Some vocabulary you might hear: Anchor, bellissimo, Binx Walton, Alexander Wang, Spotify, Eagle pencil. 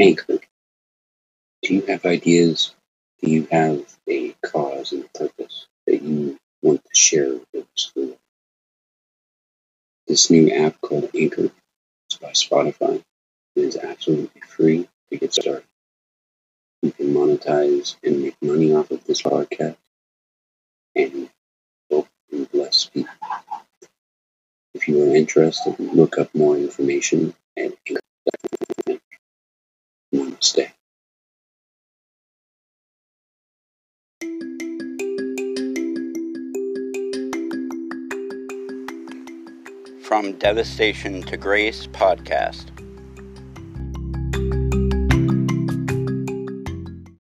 Anchor. Do you have ideas? Do you have a cause and a purpose that you want to share with others? This new app called Anchor is by Spotify. It is absolutely free to get started. You can monetize and make money off of this podcast and help and bless people. If you are interested, look up more information at Anchor.fm. Namaste. From Devastation to Grace Podcast.